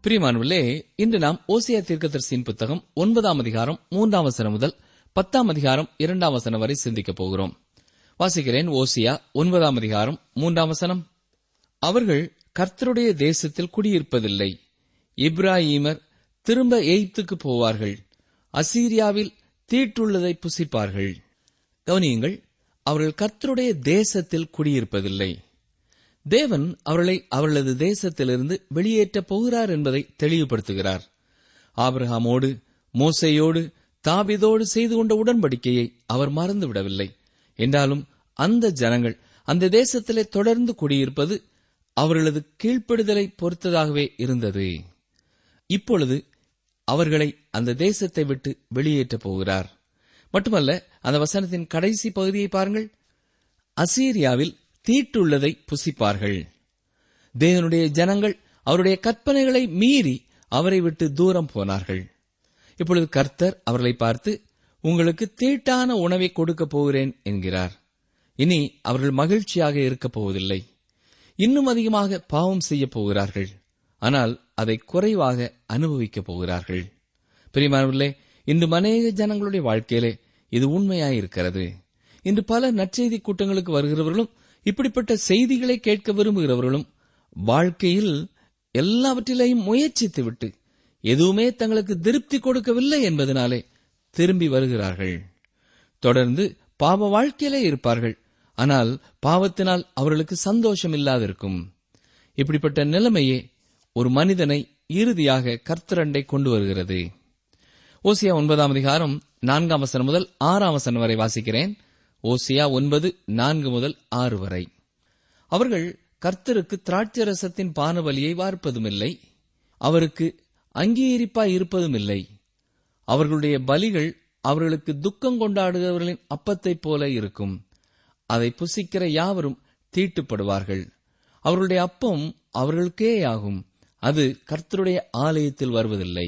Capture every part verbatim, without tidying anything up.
பிரியமானவர்களே, இன்று நாம் ஓசியா தீர்க்கதரிசியின் புத்தகம் ஒன்பதாம் அதிகாரம் மூன்றாம் வசனம் முதல் பத்தாம் அதிகாரம் இரண்டாம் வசனம் வரை சிந்திக்கப் போகிறோம். வாசிக்கிறேன். ஓசியா ஒன்பதாம் அதிகாரம் மூன்றாம் வசனம். அவர்கள் கர்த்தருடைய தேசத்தில் குடியிருப்பதில்லை. இப்ராஹீமர் திரும்ப எகிப்துக்கு போவார்கள். அசீரியாவில் தீட்டுள்ளதை புசிப்பார்கள். கவனியுங்கள், அவர்கள் கர்த்தருடைய தேசத்தில் குடியிருப்பதில்லை. தேவன் அவர்களை அவர்களது தேசத்திலிருந்து வெளியேற்றப் போகிறார் என்பதை தெளிவுபடுத்துகிறார். ஆபிரகாமோடு மோசையோடு தாவீதோடு செய்து கொண்ட உடன்படிக்கையை அவர் மறந்துவிடவில்லை. என்றாலும் அந்த ஜனங்கள் அந்த தேசத்திலே தொடர்ந்து குடியிருப்பது அவர்களது கீழ்ப்படுதலை பொறுத்ததாகவே இருந்தது. இப்பொழுது அவர்களை அந்த தேசத்தை விட்டு வெளியேற்றப் போகிறார். மட்டுமல்ல, அந்த வசனத்தின் கடைசி பகுதியை பாருங்கள். அசீரியாவில் தீட்டுள்ளதை புசிப்பார்கள். தேவனுடைய ஜனங்கள் அவருடைய கற்பனைகளை மீறி அவரை விட்டு தூரம் போனார்கள். இப்பொழுது கர்த்தர் அவர்களை பார்த்து, உங்களுக்கு தீட்டான உணவை கொடுக்கப் போகிறேன் என்கிறார். இனி அவர்கள் மகிழ்ச்சியாக இருக்கப் போவதில்லை. இன்னும் அதிகமாக பாவம் செய்யப் போகிறார்கள். ஆனால் அதை குறைவாக அனுபவிக்கப் போகிறார்கள். பிரியமானவர்களே, இன்று அநேக ஜனங்களுடைய வாழ்க்கையிலே இது உண்மையாயிருக்கிறது. இன்று பல நற்செய்தி கூட்டங்களுக்கு வருகிறவர்களும் இப்படிப்பட்ட செய்திகளை கேட்க விரும்புகிறவர்களும் வாழ்க்கையில் எல்லாவற்றிலேயும் முயற்சித்து விட்டு எதுவுமே தங்களுக்கு திருப்தி கொடுக்கவில்லை என்பதனாலே திரும்பி வருகிறார்கள். தொடர்ந்து பாவ வாழ்க்கையிலே இருப்பார்கள். ஆனால் பாவத்தினால் அவர்களுக்கு சந்தோஷம் இல்லாதிருக்கும். இப்படிப்பட்ட நிலைமையே ஒரு மனிதனை இறுதியாக கர்த்தரண்டை கொண்டு வருகிறது. ஓசியா ஒன்பதாம் அதிகாரம் நான்காம் வசனம் முதல் ஆறாம் வசனம் வரை வாசிக்கிறேன். ஓசியா ஒன்பது நான்கு முதல் ஆறு வரை. அவர்கள் கர்த்தருக்கு திராட்சரசத்தின் பானபலியை வார்ப்பதுமில்லை, அவருக்கு அங்கீகரிப்பாய் இருப்பதும் இல்லை. அவர்களுடைய பலிகள் அவர்களுக்கு துக்கம் கொண்டாடுகிறவர்களின் அப்பத்தை போல இருக்கும். அதை புசிக்கிற யாவரும் தீட்டுப்படுவார்கள். அவர்களுடைய அப்பம் அவர்களுக்கேயாகும். அது கர்த்தருடைய ஆலயத்தில் வருவதில்லை.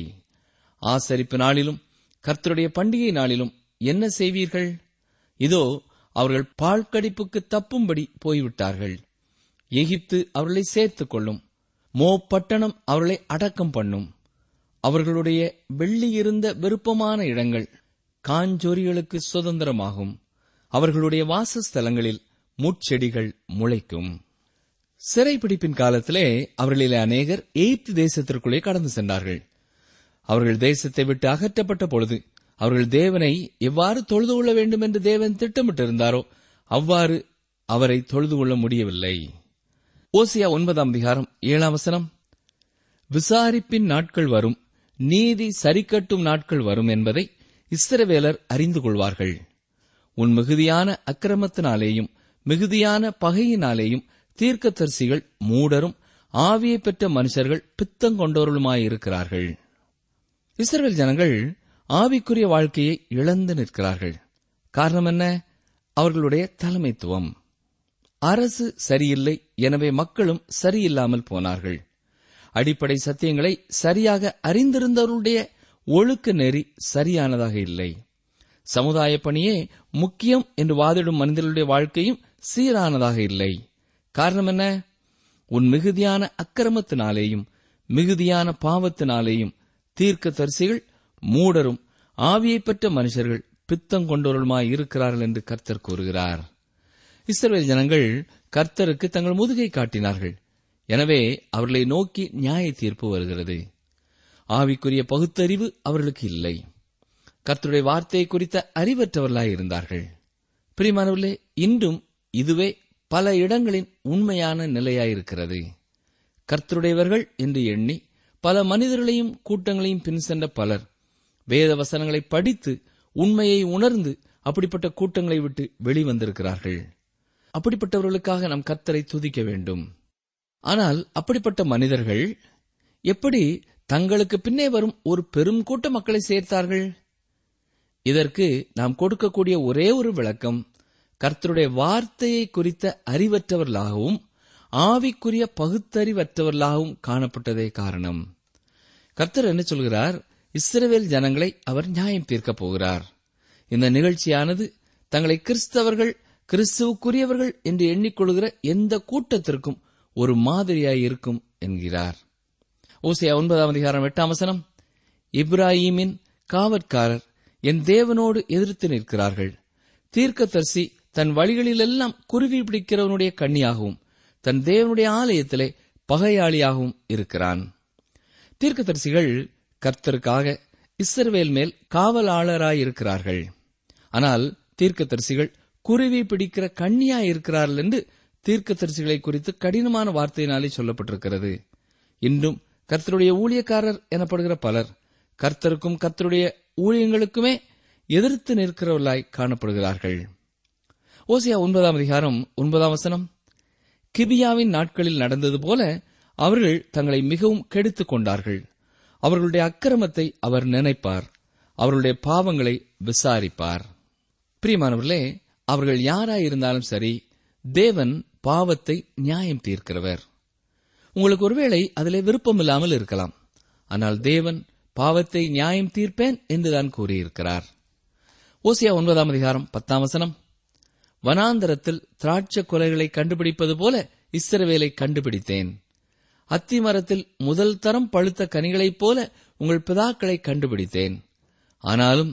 ஆசரிப்பு நாளிலும் கர்த்தருடைய பண்டிகை நாளிலும் என்ன செய்வீர்கள்? இதோ, அவர்கள் பாழ்கடிப்புக்கு தப்பும்படி போய்விட்டார்கள். எகிப்து அவர்களை சேர்த்துக் கொள்ளும். மோப் பட்டணம் அவர்களை அடக்கம் பண்ணும். அவர்களுடைய வெள்ளியிருந்த விருப்பமான இடங்கள் காஞ்சொரிகளுக்கு சுதந்திரமாகும். அவர்களுடைய வாசஸ்தலங்களில் முட்செடிகள் முளைக்கும். சிறைப்பிடிப்பின் காலத்திலே அவர்களிலே அநேகர் எகிப்து தேசத்திற்குள்ளே கடந்து சென்றார்கள். அவர்கள் தேசத்தை விட்டு அகற்றப்பட்ட பொழுது அவர்கள் தேவனை எவ்வாறு தொழுது கொள்ள வேண்டும் என்று தேவன் திட்டமிட்டிருந்தாரோ அவ்வாறு அவரை தொழுது கொள்ள முடியவில்லை. ஓசியா ஒன்பதாம் அதிகாரம் ஏழாம் வசனம்: விசாரிப்பின் நாட்கள் வரும், நீதி சரிக்கட்டும் நாட்கள் வரும் என்பதை இஸ்ரவேலர் அறிந்து கொள்வார்கள். உன் மிகுதியான அக்கிரமத்தினாலேயும் மிகுதியான பகையினாலேயும் தீர்க்கதரிசிகள் மூடரும் ஆவியை பெற்ற மனுஷர்கள் பித்தங்கொண்டவர்களுமாயிருக்கிறார்கள். இஸ்ரவேல் ஜனங்கள் ஆவிக்குரிய வாழ்க்கையை இழந்து நிற்கிறார்கள். காரணம் என்ன? அவர்களுடைய தலைமைத்துவம். அரசு சரியில்லை, எனவே மக்களும் சரியில்லாமல் போனார்கள். அடிப்படை சத்தியங்களை சரியாக அறிந்திருந்தவருடைய ஒழுக்க நெறி சரியானதாக இல்லை. சமுதாய பணியே முக்கியம் என்று வாதிடும் மனிதர்களுடைய வாழ்க்கையும் சீரானதாக இல்லை. காரணம் என்ன? உன் மிகுதியான அக்கிரமத்தினாலேயும் மிகுதியான பாவத்தினாலேயும் தீர்க்கதரிசிகள் மூடரும் ஆவியை பெற்ற மனுஷர்கள் பித்தம் கொண்டவர்களுமாய் இருக்கிறார்கள் என்று கர்த்தர் கூறுகிறார். இஸ்ரவேல் ஜனங்கள் கர்த்தருக்கு தங்கள் முதுகை காட்டினார்கள். எனவே அவர்களை நோக்கி நியாய தீர்ப்பு வருகிறது. ஆவிக்குரிய பகுத்தறிவு அவர்களுக்கு இல்லை. கர்த்தருடைய வார்த்தையை குறித்த அறிவற்றவர்களாய் இருந்தார்கள். பிரியமானவர்களே, இன்றும் இதுவே பல இடங்களின் உண்மையான நிலையாயிருக்கிறது. கர்த்தருடையவர்கள் என்று எண்ணி பல மனிதர்களையும் கூட்டங்களையும் பின் சென்ற பலர் வேத வசனங்களை படித்து உண்மையை உணர்ந்து அப்படிப்பட்ட கூட்டங்களை விட்டு வெளிவந்திருக்கிறார்கள். அப்படிப்பட்டவர்களுக்காக நாம் கர்த்தரை துதிக்க வேண்டும். ஆனால் அப்படிப்பட்ட மனிதர்கள் எப்படி தங்களுக்கு பின்னே வரும் ஒரு பெரும் கூட்ட மக்களை சேர்த்தார்கள்? இதற்கு நாம் கொடுக்கக்கூடிய ஒரே ஒரு விளக்கம், கர்த்தருடைய வார்த்தையை குறித்த அறிவற்றவர்களாகவும் ஆவிக்குரிய பகுத்தறிவற்றவர்களாகவும் காணப்பட்டதே காரணம். கர்த்தர் என்ன சொல்கிறார்? இஸ்ரவேல் ஜனங்களை அவர் நியாயம் தீர்க்கப் போகிறார். இந்த நிகழ்ச்சியானது தங்களை கிறிஸ்தவர்கள், கிறிஸ்துவுக்குரியவர்கள் என்று எண்ணிக்கொள்கிற எந்த கூட்டத்திற்கும் ஒரு மாதிரியாயிருக்கும் என்கிறார். ஓசியா ஒன்பதாம் அதிகாரம் எட்டாம் வசனம்: இப்ராஹீமின் காவற்காரர் என் தேவனோடு எதிர்த்து நிற்கிறார்கள். தீர்க்கதரிசி தன் வழிகளிலெல்லாம் குறுகி பிடிக்கிறவனுடைய கண்ணியாகவும் தன் தேவனுடைய ஆலயத்திலே பகையாளியாகவும் இருக்கிறான். தீர்க்கதரிசிகள் கர்த்தருக்காக இஸ்ரவேல் மேல் காவலாளராயிருக்கிறார்கள். ஆனால் தீர்க்கதரிசிகள் குருவி பிடிக்கிற கண்ணியாயிருக்கிறார்கள் என்று தீர்க்கதரிசிகளை குறித்து கடினமான வார்த்தையினாலே சொல்லப்பட்டிருக்கிறது. இன்றும் கர்த்தருடைய ஊழியக்காரர் எனப்படுகிற பலர் கர்த்தருக்கும் கர்த்தருடைய ஊழியங்களுக்குமே எதிர்த்து நிற்கிறவர்களாய் காணப்படுகிறார்கள். ஓசியா ஒன்பதாம் அதிகாரம் ஒன்பதாம் வசனம்: கிபியாவின் நாட்களில் நடந்தது போல அவர்கள் தங்களை மிகவும் கெடுத்துக் கொண்டார்கள். அவர்களுடைய அக்கிரமத்தை அவர் நினைப்பார், அவர்களுடைய பாவங்களை விசாரிப்பார். பிரியமானவர்களே, அவர்கள் யாராயிருந்தாலும் சரி, தேவன் பாவத்தை நியாயம் தீர்க்கிறவர். உங்களுக்கு ஒருவேளை அதிலே விருப்பமில்லாமல் இருக்கலாம். ஆனால் தேவன் பாவத்தை நியாயம் தீர்ப்பேன் என்றுதான் கூறியிருக்கிறார். ஓசியா ஒன்பதாம் அதிகாரம் பத்தாம் வசனம்: வனாந்தரத்தில் திராட்சை கொலைகளை கண்டுபிடிப்பது போல இஸ்ரவேலை கண்டுபிடித்தேன். அத்திமரத்தில் முதல் தரம் பழுத்த கனிகளைப் போல உங்கள் பிதாக்களை கண்டுபிடித்தேன். ஆனாலும்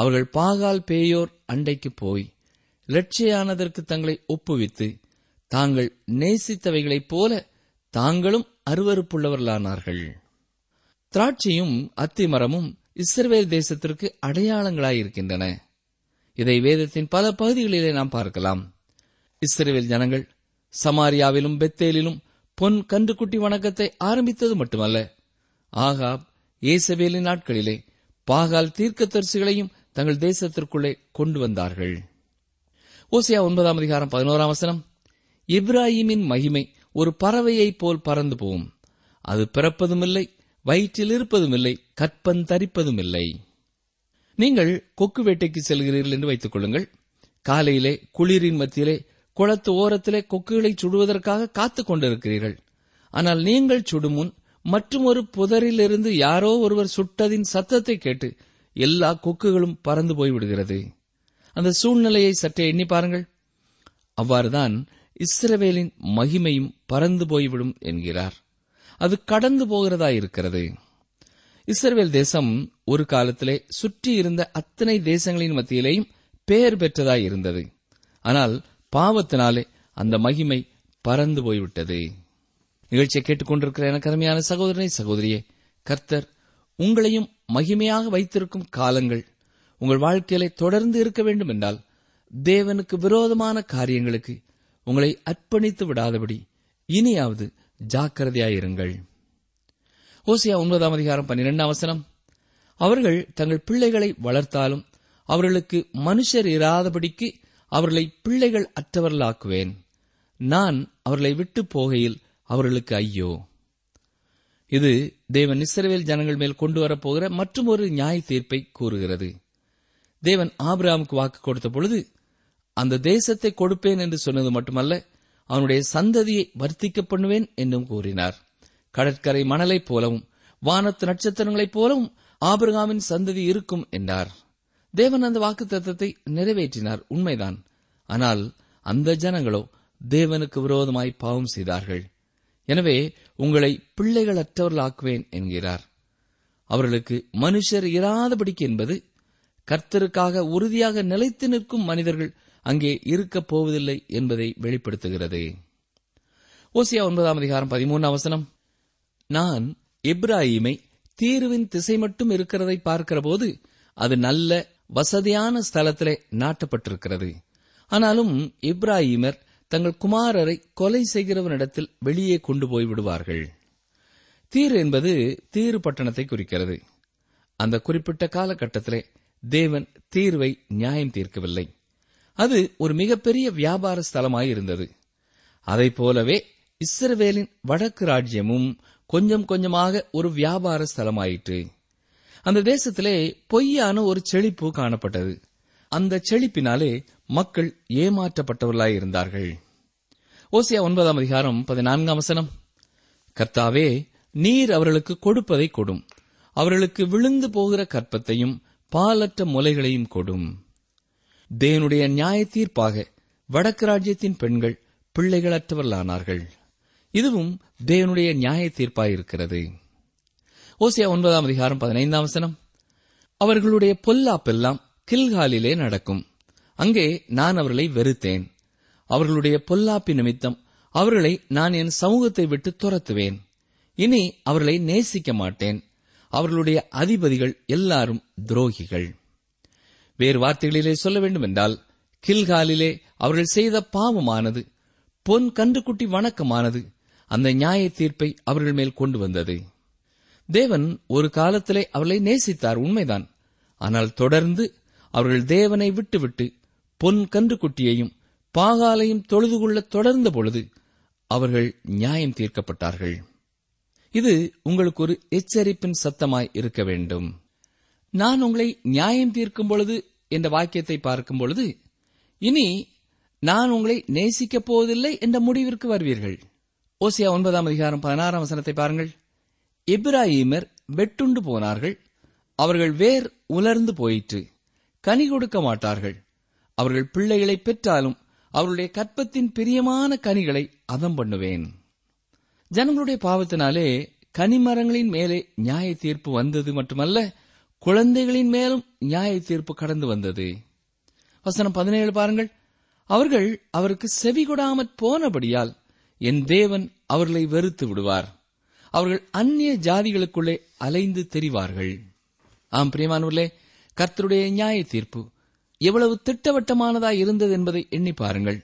அவர்கள் பாகால் பேயோர் அண்டைக்கு போய் லட்சையானதற்கு தங்களை ஒப்புவித்து தாங்கள் நேசித்தவைகளைப் போல தாங்களும் அருவருப்புள்ளவர்களானார்கள். திராட்சையும் அத்திமரமும் இஸ்ரவேல் தேசத்திற்கு அடையாளங்களாயிருக்கின்றன. இதை வேதத்தின் பல பகுதிகளிலே நாம் பார்க்கலாம். இஸ்ரவேல் ஜனங்கள் சமாரியாவிலும் பெத்தேலிலும் பொன் கன்றுக்குட்டி வணக்கத்தை ஆரம்பித்தது மட்டுமல்ல, ஆகாப் ஏசபேலின் நாட்களிலே பாகால் தீர்க்கதரிசிகளையும் தங்கள் தேசத்திற்குள்ளே கொண்டு வந்தார்கள். ஓசியா ஒன்பதாம் அதிகாரம் பதினோராம் வசனம்: இப்ராஹீமின் மகிமை ஒரு பறவையைப் போல் பறந்து போகும். அது பிறப்பதுமில்லை, வயிற்றில் இருப்பதுமில்லை, கற்பன் தரிப்பதுமில்லை. நீங்கள் கொக்கு வேட்டைக்கு செல்கிறீர்கள் என்று வைத்துக் கொள்ளுங்கள். காலையிலே குளிரின் மத்தியிலே குளத்து ஓரத்திலே கொக்குகளை சுடுவதற்காக காத்துக் கொண்டிருக்கிறீர்கள். ஆனால் நீங்கள் சுடும் முன் மற்றொரு புதரிலிருந்து யாரோ ஒருவர் சுட்டதின் சத்தத்தை கேட்டு எல்லா கொக்குகளும் பறந்து போய்விடுகிறது. அந்த சூழ்நிலையை சற்றே எண்ணி பாருங்கள். அவ்வாறுதான் இஸ்ரவேலின் மகிமையும் பறந்து போய்விடும் என்கிறார். அது கடந்து போகிறதா இருக்கிறது. இஸ்ரவேல் தேசம் ஒரு காலத்திலே சுற்றி இருந்த அத்தனை தேசங்களின் மத்தியிலேயும் பெயர் பெற்றதாய் இருந்தது. ஆனால் பாவத்தினாலே அந்த மகிமை பறந்து போய்விட்டது. நிகழ்ச்சியை கேட்டுக்கொண்டிருக்கிற எனக்கு அருமையான சகோதரனை சகோதரியே, கர்த்தர் உங்களையும் மகிமையாக வைத்திருக்கும் காலங்கள் உங்கள் வாழ்க்கையிலே தொடர்ந்து இருக்க வேண்டும் என்றால் தேவனுக்கு விரோதமான காரியங்களுக்கு உங்களை அர்ப்பணித்து விடாதபடி இனியாவது ஜாக்கிரதையாயிருங்கள். ஓசியா ஒன்பதாம் அதிகாரம் பன்னிரெண்டாம் வசனம். அவர்கள் தங்கள் பிள்ளைகளை வளர்த்தாலும் அவர்களுக்கு மனுஷர் இராதபடிக்கு அவர்களை பிள்ளைகள் அற்றவர்களாக்குவேன். நான் அவர்களை விட்டு போகையில் அவர்களுக்கு ஐயோ. இது தேவன் இஸ்ரவேல் ஜனங்கள் மேல் கொண்டு வரப்போகிற மற்றும் ஒரு நியாய தீர்ப்பை கூறுகிறது. தேவன் ஆபிரகாமுக்கு வாக்கு கொடுத்த பொழுது அந்த தேசத்தை கொடுப்பேன் என்று சொன்னது மட்டுமல்ல, அவனுடைய சந்ததியை வர்த்திக்க பண்ணுவேன் என்றும் கூறினார். கடற்கரை மணலைப் போலவும் வானத்து நட்சத்திரங்களைப் போலவும் ஆபிரகாமின் சந்ததி இருக்கும் என்றார். தேவன் அந்த வாக்கு தத்தத்தை நிறைவேற்றினார், உண்மைதான். ஆனால் அந்த ஜனங்களோ தேவனுக்கு விரோதமாய் பாவம் செய்தார்கள். எனவே உங்களை பிள்ளைகள் அற்றவர்களாக்குவேன் என்கிறார். அவர்களுக்கு மனுஷர் இராதபடிக்கு என்பது கர்த்தருக்காக உறுதியாக நிலைத்து நிற்கும் மனிதர்கள் அங்கே இருக்கப் போவதில்லை என்பதை வெளிப்படுத்துகிறது. ஓசியா ஒன்பதாம் அதிகாரம் பதிமூன்றாம் வசனம். நான் எப்ராஹீமை தீருவின் திசை மட்டும் இருக்கிறதை பார்க்கிறபோது அது நல்ல வசதியான ஸ்தலத்திலே நாட்டப்பட்டிருக்கிறது. ஆனாலும் எப்ராஹீமர் தங்கள் குமாரரை கொலை செய்கிறவனிடத்தில் வெளியே கொண்டு போய்விடுவார்கள். தீர் என்பது தீரு பட்டணத்தை குறிக்கிறது. அந்த குறிப்பிட்ட காலகட்டத்திலே தேவன் தீர்வை நியாயம் தீர்க்கவில்லை. அது ஒரு மிகப்பெரிய வியாபார ஸ்தலமாயிருந்தது. அதை போலவே இஸ்ரவேலின் வடக்கு ராஜ்யமும் கொஞ்சம் கொஞ்சமாக ஒரு வியாபார ஸ்தலமாயிற்று. அந்த தேசத்திலே பொய்யான ஒரு செழிப்பு காணப்பட்டது. அந்த செழிப்பினாலே மக்கள் ஏமாற்றப்பட்டவர்களாயிருந்தார்கள். ஓசியா ஒன்பதாம் அதிகாரம் பதினான்காம் வசனம். கர்த்தாவே, நீர் அவர்களுக்கு கொடுப்பதை கொடும், அவர்களுக்கு விழுந்து போகிற கற்பத்தையும் பாலற்ற முலைகளையும் கொடும். தேவனுடைய நியாய தீர்ப்பாக வடக்கு ராஜ்யத்தின் பெண்கள் பிள்ளைகளற்றவர்களானார்கள். இதுவும் தேவனுடைய நியாய தீர்ப்பாயிருக்கிறது. ஓசியா ஒன்பதாம் அதிகாரம் பதினைந்தாம் வசனம். அவர்களுடைய பொல்லாப்பெல்லாம் கில்காலிலே நடக்கும், அங்கே நான் அவர்களை வெறுத்தேன். அவர்களுடைய பொல்லாப்பி நிமித்தம் அவர்களை நான் என் சமூகத்தை விட்டு துரத்துவேன். இனி அவர்களை நேசிக்க மாட்டேன். அவர்களுடைய அதிபதிகள் எல்லாரும் துரோகிகள். வேறு வார்த்தைகளிலே சொல்ல வேண்டும் என்றால், கில்காலிலே அவர்கள் செய்த பாவமானது பொன் கன்றுக்குட்டி வணக்கமானது அந்த நியாய தீர்ப்பை அவர்கள் மேல் கொண்டு வந்தது. தேவன் ஒரு காலத்திலே அவர்களை நேசித்தார், உண்மைதான். ஆனால் தொடர்ந்து அவர்கள் தேவனை விட்டுவிட்டு பொன் கன்றுக்குட்டியையும் பாகாலையும் தொழுது கொள்ள தொடர்ந்த பொழுது அவர்கள் நியாயம் தீர்க்கப்பட்டார்கள். இது உங்களுக்கு ஒரு எச்சரிப்பின் சத்தமாய் இருக்க வேண்டும். நான் உங்களை நியாயம் தீர்க்கும் பொழுது என்ற வாக்கியத்தை பார்க்கும் பொழுது, இனி நான் உங்களை நேசிக்கப் போவதில்லை என்ற முடிவிற்கு வருவீர்கள். ஓசியா ஒன்பதாம் அதிகாரம் பதினாறாம் வசனத்தை பாருங்கள். எப்ராஹீமர் வெட்டுண்டு போனார்கள், அவர்கள் வேர் உலர்ந்து போயிற்று, கனி கொடுக்க மாட்டார்கள். அவர்கள் பிள்ளைகளை பெற்றாலும் அவர்களுடைய கற்பத்தின் பிரியமான கனிகளை அதம் பண்ணுவேன். ஜனங்களுடைய பாவத்தினாலே கனிமரங்களின் மேலே நியாய தீர்ப்பு வந்தது மட்டுமல்ல, குழந்தைகளின் மேலும் நியாய தீர்ப்பு கடந்து வந்தது. வசனம் பதினேழு பாருங்கள். அவர்கள் அவருக்கு செவிகொடாமற் போனபடியால் என் தேவன் அவர்களை வெறுத்து விடுவார். அவர்கள் அந்நிய ஜாதிகளுக்குள்ளே அலைந்து தெரிவார்கள். ஆம் பிரியமானவர்களே, கர்த்தருடைய நியாய தீர்ப்பு எவ்வளவு திட்டவட்டமானதாய் இருந்தது என்பதை எண்ணி பாருங்கள்.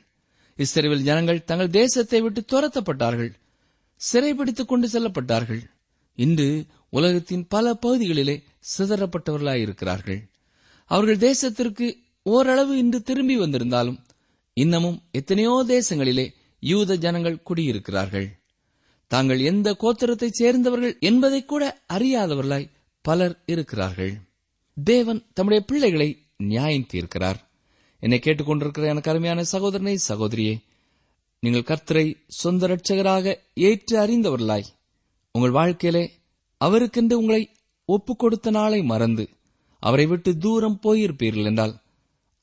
இஸ்ரவேல் ஜனங்கள் தங்கள் தேசத்தை விட்டு துரத்தப்பட்டார்கள், சிறைபிடித்துக் கொண்டு செல்லப்பட்டார்கள். இன்று உலகத்தின் பல பகுதிகளிலே சிதறப்பட்டவர்களாயிருக்கிறார்கள். அவர்கள் தேசத்திற்கு ஓரளவு இன்று திரும்பி வந்திருந்தாலும் இன்னமும் எத்தனையோ தேசங்களிலே யூத ஜனங்கள் குடியிருக்கிறார்கள். தாங்கள் எந்த கோத்திரத்தைச் சேர்ந்தவர்கள் என்பதை கூட அறியாதவர்களாய் பலர் இருக்கிறார்கள். தேவன் தம்முடைய பிள்ளைகளை நியாயம் தீர்க்கிறார். என்னை கேட்டுக்கொண்டிருக்கிற எனக்கு அருமையான சகோதரனே சகோதரியே, நீங்கள் கர்த்தரை சொந்த இரட்சகராக ஏற்று அறிந்தவர்களாய் உங்கள் வாழ்க்கையிலே அவருக்கென்று உங்களை ஒப்புக் கொடுத்த நாளை மறந்து அவரை விட்டு தூரம் போயிருப்பீர்கள் என்றால்,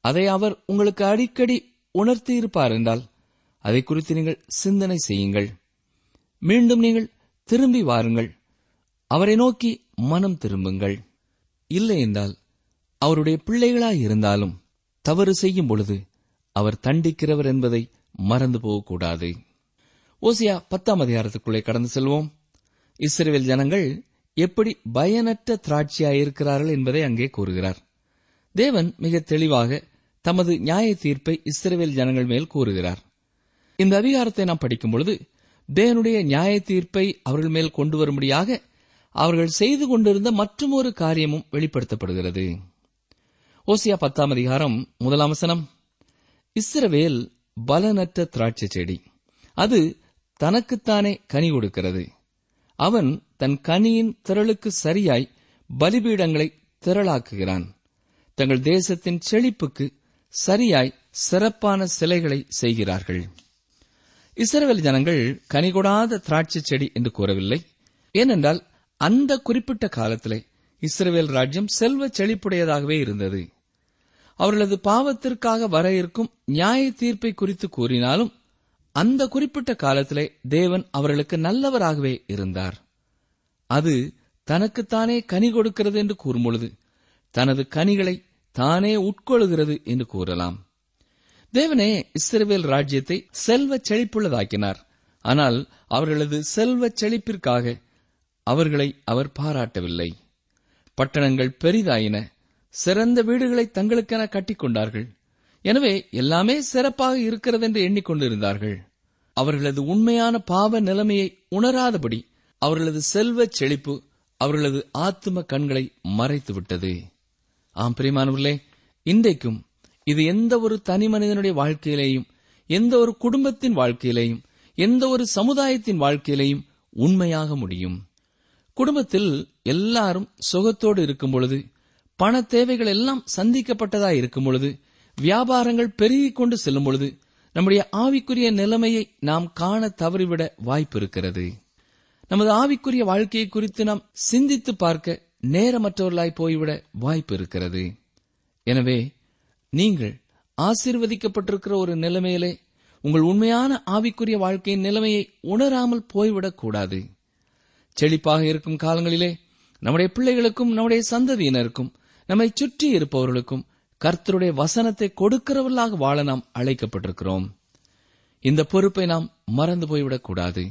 அதை அவர் உங்களுக்கு அடிக்கடி உணர்த்தி இருப்பார் என்றால், அதை குறித்து நீங்கள் சிந்தனை செய்யுங்கள். மீண்டும் நீங்கள் திரும்பி வாருங்கள், அவரை நோக்கி மனம் திரும்புங்கள். இல்லை என்றால் அவருடைய பிள்ளைகளாயிருந்தாலும் தவறு செய்யும் பொழுது அவர் தண்டிக்கிறவர் என்பதை மறந்து போகக்கூடாது. ஓசியா பத்தாம் அதிகாரத்துக்குள்ளே கடந்து செல்வோம். இஸ்ரவேல் ஜனங்கள் எப்படி பயனற்ற திராட்சையாயிருக்கிறார்கள் என்பதை அங்கே கூறுகிறார். தேவன் மிக தெளிவாக தமது நியாய தீர்ப்பை இஸ்ரவேல் ஜனங்கள் மேல் கூறுகிறார். இந்த அதிகாரத்தை நாம் படிக்கும்பொழுது தேவனுடைய நியாய தீர்ப்பை அவர்கள் மேல் கொண்டு வரும்படியாக அவர்கள் செய்து கொண்டிருந்த மற்றும் ஒரு காரியமும் வெளிப்படுத்தப்படுகிறது. ஓசியா பத்தாம் அதிகாரம் முதலாம் வசனம். இஸ்ரவேல் பலனற்ற திராட்சை செடி, அது தனக்குத்தானே கனி கொடுக்கிறது. அவன் தன் கனியின் திரளுக்கு சரியாய் பலிபீடங்களை திரளாக்குகிறான். தங்கள் தேசத்தின் செழிப்புக்கு சரியாய் சிறப்பான சிலைகளை செய்கிறார்கள். இஸ்ரவேல் ஜனங்கள் கனிகொடாத திராட்சை செடி என்று கூறவில்லை. ஏனென்றால் அந்த குறிப்பிட்ட காலத்திலே இஸ்ரவேல் ராஜ்யம் செல்வ செழிப்புடையதாகவே இருந்தது. அவர்களது பாவத்திற்காக வர இருக்கும் நியாய தீர்ப்பை குறித்து கூறினாலும் அந்த குறிப்பிட்ட காலத்திலே தேவன் அவர்களுக்கு நல்லவராகவே இருந்தார். அது தனக்குத்தானே கனி கொடுக்கிறது என்று கூறும் பொழுது தனது கனிகளை தானே உட்கொள்கிறது என்று கூறலாம். தேவனே இஸ்ரவேல் ராஜ்யத்தை செல்வ செழிப்புள்ளதாக்கினார். ஆனால் அவர்களது செல்வ செழிப்பிற்காக அவர்களை அவர் பாராட்டவில்லை. பட்டணங்கள் பெரிதாயின, சிறந்த வீடுகளை தங்களுக்கென கட்டிக்கொண்டார்கள். எனவே எல்லாமே சிறப்பாக இருக்கிறது என்று எண்ணிக்கொண்டிருந்தார்கள். அவர்களது உண்மையான பாவ நிலைமையை உணராதபடி அவர்களது செல்வ செழிப்பு அவர்களது ஆத்தும கண்களை மறைத்துவிட்டது. ஆம் பிரியமானவர்களே, இன்றைக்கும் இது எந்த ஒரு தனி மனிதனுடைய வாழ்க்கையிலேயும், எந்த ஒரு குடும்பத்தின் வாழ்க்கையிலேயும், எந்த ஒரு சமுதாயத்தின் வாழ்க்கையிலேயும் உண்மையாக முடியும். குடும்பத்தில் எல்லாரும் சுகத்தோடு இருக்கும் பொழுது, பண தேவைகள் எல்லாம் சந்திக்கப்பட்டதாய் இருக்கும் பொழுது, வியாபாரங்கள் பெருகிக் கொண்டு செல்லும் பொழுது நம்முடைய ஆவிக்குரிய நிலைமையை நாம் காண தவறிவிட வாய்ப்பு இருக்கிறது. நமது ஆவிக்குரிய வாழ்க்கையை குறித்து நாம் சிந்தித்து பார்க்க நேரமற்றவர்களாய் போய்விட வாய்ப்பு இருக்கிறது. எனவே நீங்கள் ஆசீர்வதிக்கப்பட்டிருக்கிற ஒரு நிலைமையிலே உங்கள் உண்மையான ஆவிக்குரிய வாழ்க்கையின் நிலைமையை உணராமல் போய்விடக்கூடாது. செழிப்பாக இருக்கும் காலங்களிலே நம்முடைய பிள்ளைகளுக்கும் நம்முடைய சந்ததியினருக்கும் நம்மை சுற்றி இருப்பவர்களுக்கும் கர்த்தருடைய வசனத்தை கொடுக்கிறவர்களாக வாழ நாம் அழைக்கப்பட்டிருக்கிறோம். இந்த பொறுப்பை நாம் மறந்து போய்விடக்கூடாது.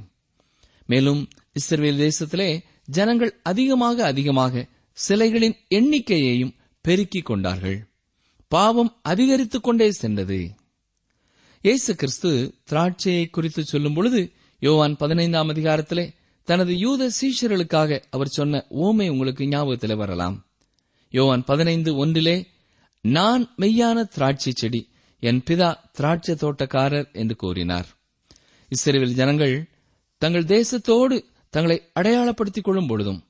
மேலும் இஸ்ரவேல் தேசத்திலே ஜனங்கள் அதிகமாக அதிகமாக சிலைகளின் எண்ணிக்கையையும் பெருக்கிக் கொண்டார்கள். பாவம் அதிகரித்துக் கொண்டே சென்றது. இயேசு கிறிஸ்து திராட்சையை குறித்து சொல்லும் பொழுது யோவான் பதினைந்தாம் அதிகாரத்திலே தனது யூத சீஷர்களுக்காக அவர் சொன்ன ஓமை உங்களுக்கு ஞாபகத்தில் வரலாம். யோவான் பதினைந்து ஒன்றிலே, நான் மெய்யான திராட்சை செடி, என் பிதா திராட்சை தோட்டக்காரர் என்று கூறினார். இஸ்ரவேல் ஜனங்கள் தங்கள் தேசத்தோடு தங்களை அடையாளப்படுத்திக் கொள்ளும் பொழுதும்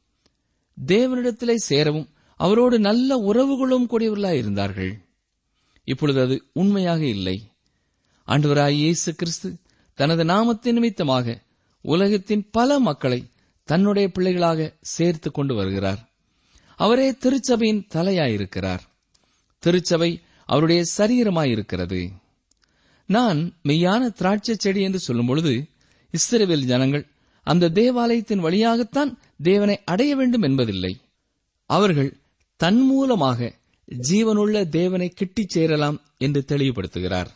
தேவனிடத்திலே சேரவும் அவரோடு நல்ல உறவு கொள்ளும் கூடியவர்களாயிருந்தார்கள். இப்பொழுது அது உண்மையாக இல்லை. ஆண்டவராகிய இயேசு கிறிஸ்து தனது நாமத்தின் நிமித்தமாக உலகத்தின் பல மக்களை தன்னுடைய பிள்ளைகளாக சேர்த்து கொண்டு வருகிறார். அவரே திருச்சபையின் தலையாயிருக்கிறார். திருச்சபை அவருடைய சரீரமாயிருக்கிறது. நான் மெய்யான திராட்சை செடி என்று சொல்லும் பொழுது இஸ்ரவேல் ஜனங்கள் அந்த தேவாலயத்தின் வழியாகத்தான் தேவனை அடைய வேண்டும் என்பதில்லை. அவர்கள் தன் மூலமாக ஜீவனுள்ள தேவனை கிட்டிச் சேரலாம் என்று தெளிவுபடுத்துகிறார்.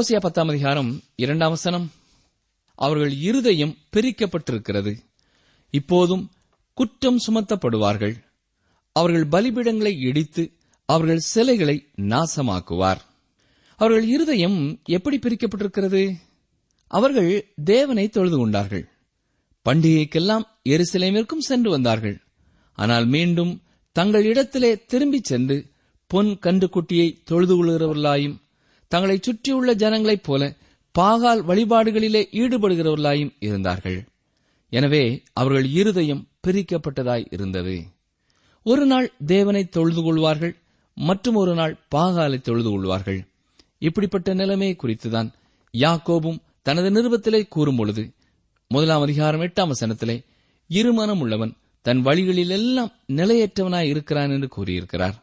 ஓசியா பத்தாம் அதிகாரம் இரண்டாம் வசனம். அவர்கள் இருதயம் பிரிக்கப்பட்டிருக்கிறது, இப்போதும் குற்றம் சுமத்தப்படுவார்கள். அவர்கள் பலிபீடங்களை இடித்து அவர்கள் சிலைகளை நாசமாக்குவார். அவர்கள் இருதயம் எப்படி பிரிக்கப்பட்டிருக்கிறது? அவர்கள் தேவனை தொழுது கொண்டார்கள், பண்டிகைக்கெல்லாம் எருசலேமிற்கும் சென்று வந்தார்கள். ஆனால் மீண்டும் தங்கள் இடத்திலே திரும்பி சென்று பொன் கன்றுக்குட்டியை தொழுது கொள்கிறவர்களாயும் தங்களை சுற்றியுள்ள ஜனங்களைப் போல பாகால் வழிபாடுகளிலே ஈடுபடுகிறவர்களாயும் இருந்தார்கள். எனவே அவர்கள் இருதயம் பிரிக்கப்பட்டதாய் இருந்தது. ஒரு நாள் தேவனை தொழுது கொள்வார்கள், மற்றும் ஒரு நாள் பாகாலை தொழுது கொள்வார்கள். இப்படிப்பட்ட நிலைமை குறித்துதான் யாக்கோபும் தனது நிருபத்திலே கூறும் பொழுது முதலாம் அதிகாரம் எட்டாம் வசனத்திலே இருமனம் உள்ளவன் தன் வழிகளில் எல்லாம் நிலையற்றவனாய் இருக்கிறான் என்று கூறியிருக்கிறார்.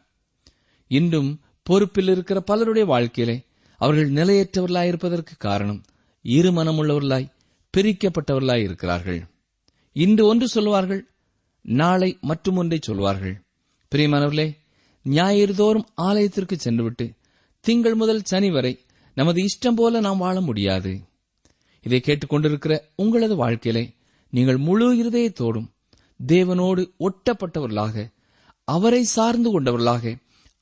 இன்றும் பொறுப்பில் இருக்கிற பலருடைய வாழ்க்கையிலே அவர்கள் நிலையற்றவர்களாயிருப்பதற்கு காரணம் இருமனமுள்ளவர்களாய் பிரிக்கப்பட்டவர்களாய் இருக்கிறார்கள். இன்று ஒன்று சொல்வார்கள், நாளை மற்றும் ஒன்றை சொல்வார்கள். பிரியமானவர்களே, ஞாயிறு தோறும் ஆலயத்திற்கு சென்றுவிட்டு திங்கள் முதல் சனி வரை நமது இஷ்டம் போல நாம் வாழ முடியாது. இதை கேட்டுக்கொண்டிருக்கிற உங்களது வாழ்க்கையிலே நீங்கள் முழு இருதயத்தோடும் தேவனோடு ஒட்டப்பட்டவர்களாக, அவரை சார்ந்து கொண்டவர்களாக,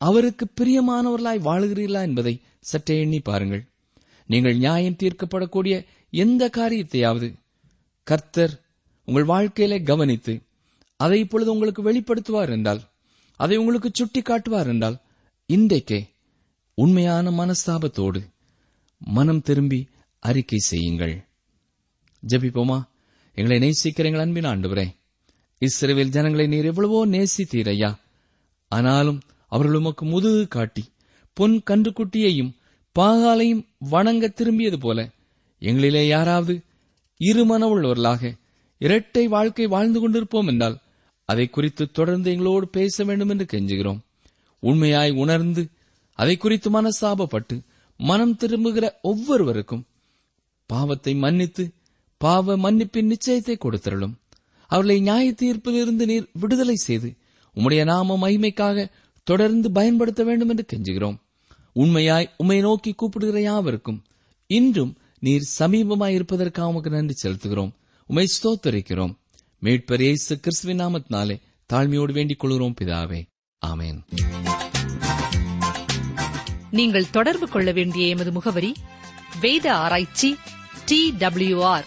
அவருக்கு பிரியமானவர்களாய் வாழுகிறீர்களா என்பதை சற்றே எண்ணி பாருங்கள். நீங்கள் நியாயம் தீர்க்கப்படக்கூடிய எந்த காரியத்தையாவது கர்த்தர் உங்கள் வாழ்க்கையிலே கவனித்து அதை இப்பொழுது உங்களுக்கு வெளிப்படுத்துவார் என்றால், அதை உங்களுக்கு சுட்டி காட்டுவார் என்றால், இன்றைக்கே உண்மையான மனஸ்தாபத்தோடு மனம் திரும்பி அறிக்கை செய்யுங்கள். ஜெபிப்போமா. எங்களை நேசிக்கிற எங்கள் அன்பின் ஆண்டவரே, இஸ்ரவேல் ஜனங்களை நீர் எவ்வளவோ நேசித்தீரையா. ஆனாலும் அவர்கள் உமக்கு முதுகு காட்டி பொன் கன்றுக்குட்டியையும் பாகாலையும் வணங்க திரும்பியது போல எங்களிலே யாராவது இருமன உள்ளவர்களாக இரட்டை வாழ்க்கை வாழ்ந்து கொண்டிருப்போம் என்றால் அதை குறித்து தொடர்ந்து எங்களோடு பேச வேண்டும் என்று கெஞ்சுகிறோம். உண்மையாய் உணர்ந்து அதை குறித்து மனசாபப்பட்டு மனம் திரும்புகிற ஒவ்வொருவருக்கும் பாவத்தை மன்னித்து பாவ மன்னிப்பின் நிச்சயத்தை கொடுத்தருளும். அவர்களை நியாய தீர்ப்பிலிருந்து நீர் விடுதலை செய்து உம்முடைய நாம மகிமைக்காக தொடர்ந்து பயன்படுத்த வேண்டும் என்று கெஞ்சுகிறோம். உண்மையாய் உம்மை நோக்கி கூப்பிடுகிற யாவருக்கும் இன்றும் நீர் சமீபமாயிருப்பதற்காக உமக்கு நன்றி செலுத்துகிறோம். உம்மை ஸ்தோத்தரிக்கிறோம். மீட்பர் இயேசு கிறிஸ்துவின் நாமத்தினாலே தாழ்மையோடு வேண்டிக் கொள்கிறோம் பிதாவே, ஆமேன். நீங்கள் தொடர்பு கொள்ள வேண்டிய எமது முகவரி: வேத ஆராய்ச்சி D W R,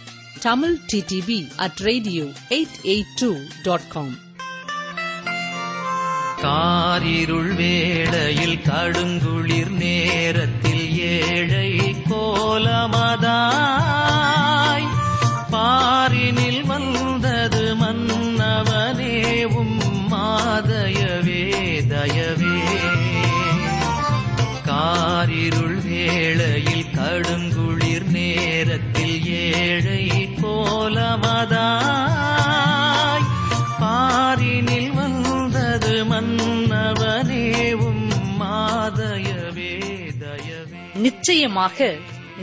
Tamil TDP at radio எட்டு எட்டு இரண்டு டாட் காம். காரிருள் வேளையில் கடுங்குளிர் நேரத்தில் ஏழை கோலமதாய் பாரினில் வந்தது மன்னவனேவும் மாதயவே தயவே. காரிருள் வேளையில் கடுங்குளிர் நேரத்தில் ஏழை கோலமதாய் பாரினில் வந்தது மன்னவனேவும் மாதயவே தயவே. நிச்சயமாக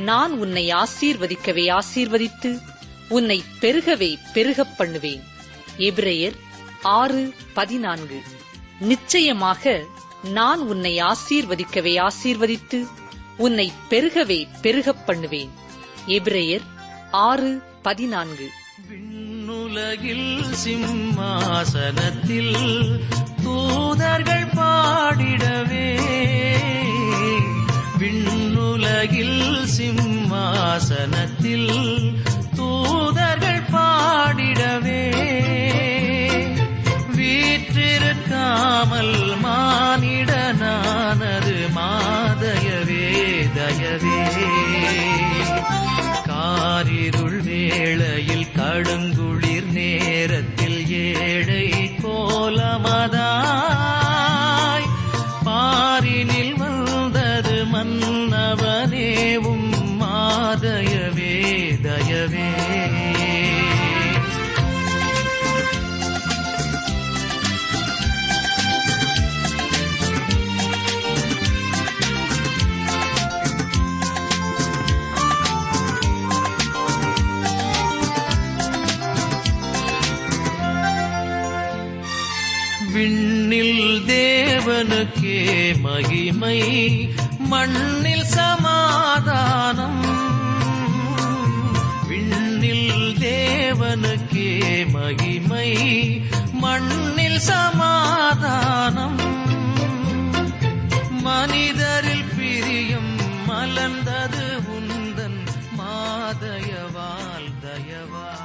நான் உன்னை ஆசீர்வதிக்கவே ஆசீர்வதித்து உன்னை பெருகவே பெருகப் பண்ணுவேன். எபிரேயர் ஆறு பதினான்கு. நிச்சயமாக நான் உன்னை ஆசீர்வதிக்கவே ஆசீர்வதித்து உன்னை பெருகவே பெருகப் பண்ணுவேன். எபிரேயர் ஆறு பதினான்கு. விண்ணுலகில் சிம்மாசனத்தில் தூதர்கள் பாடிடவே, விண்ணுலகில் சிம்மாசனத்தில் தூதர்கள் பாடிடவே, வீற்றிருக்காமல் மானிடனானது மாதயவே தயவே. காரிருள் வேளையில் கடுங்குளிர் நேரத்தில் ஏழை கோலமதாய் பாரினில் வந்தது மன்னவனேவும் மாதயவே தயவே. விண்ணில் தேவனுக்கே மகிமை, மண்ணில் சமாதானம். விண்ணில் தேவனுக்கே மகிமை, மண்ணில் சமாதானம். மனிதரில் பிரியம் தயவா